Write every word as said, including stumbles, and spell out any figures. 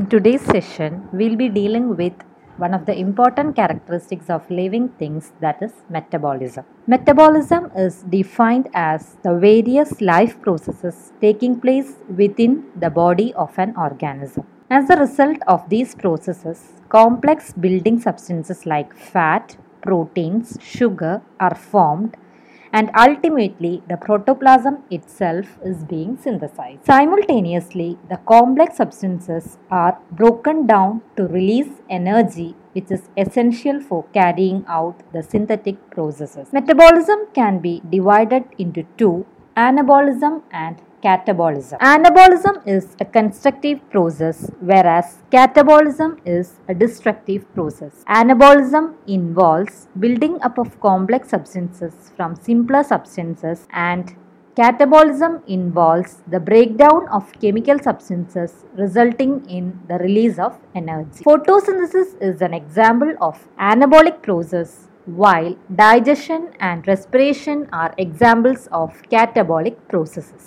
In today's session, we'll be dealing with one of the important characteristics of living things, that is metabolism. Metabolism is defined as the various life processes taking place within the body of an organism. As a result of these processes, complex building substances like fat, proteins, sugar are formed, and ultimately the protoplasm itself is being synthesized. Simultaneously, the complex substances are broken down to release energy, which is essential for carrying out the synthetic processes. Metabolism can be divided into two: anabolism and catabolism. Anabolism is a constructive process, whereas catabolism is a destructive process. Anabolism involves building up of complex substances from simpler substances, and catabolism involves the breakdown of chemical substances resulting in the release of energy. Photosynthesis is an example of anabolic process, while digestion and respiration are examples of catabolic processes.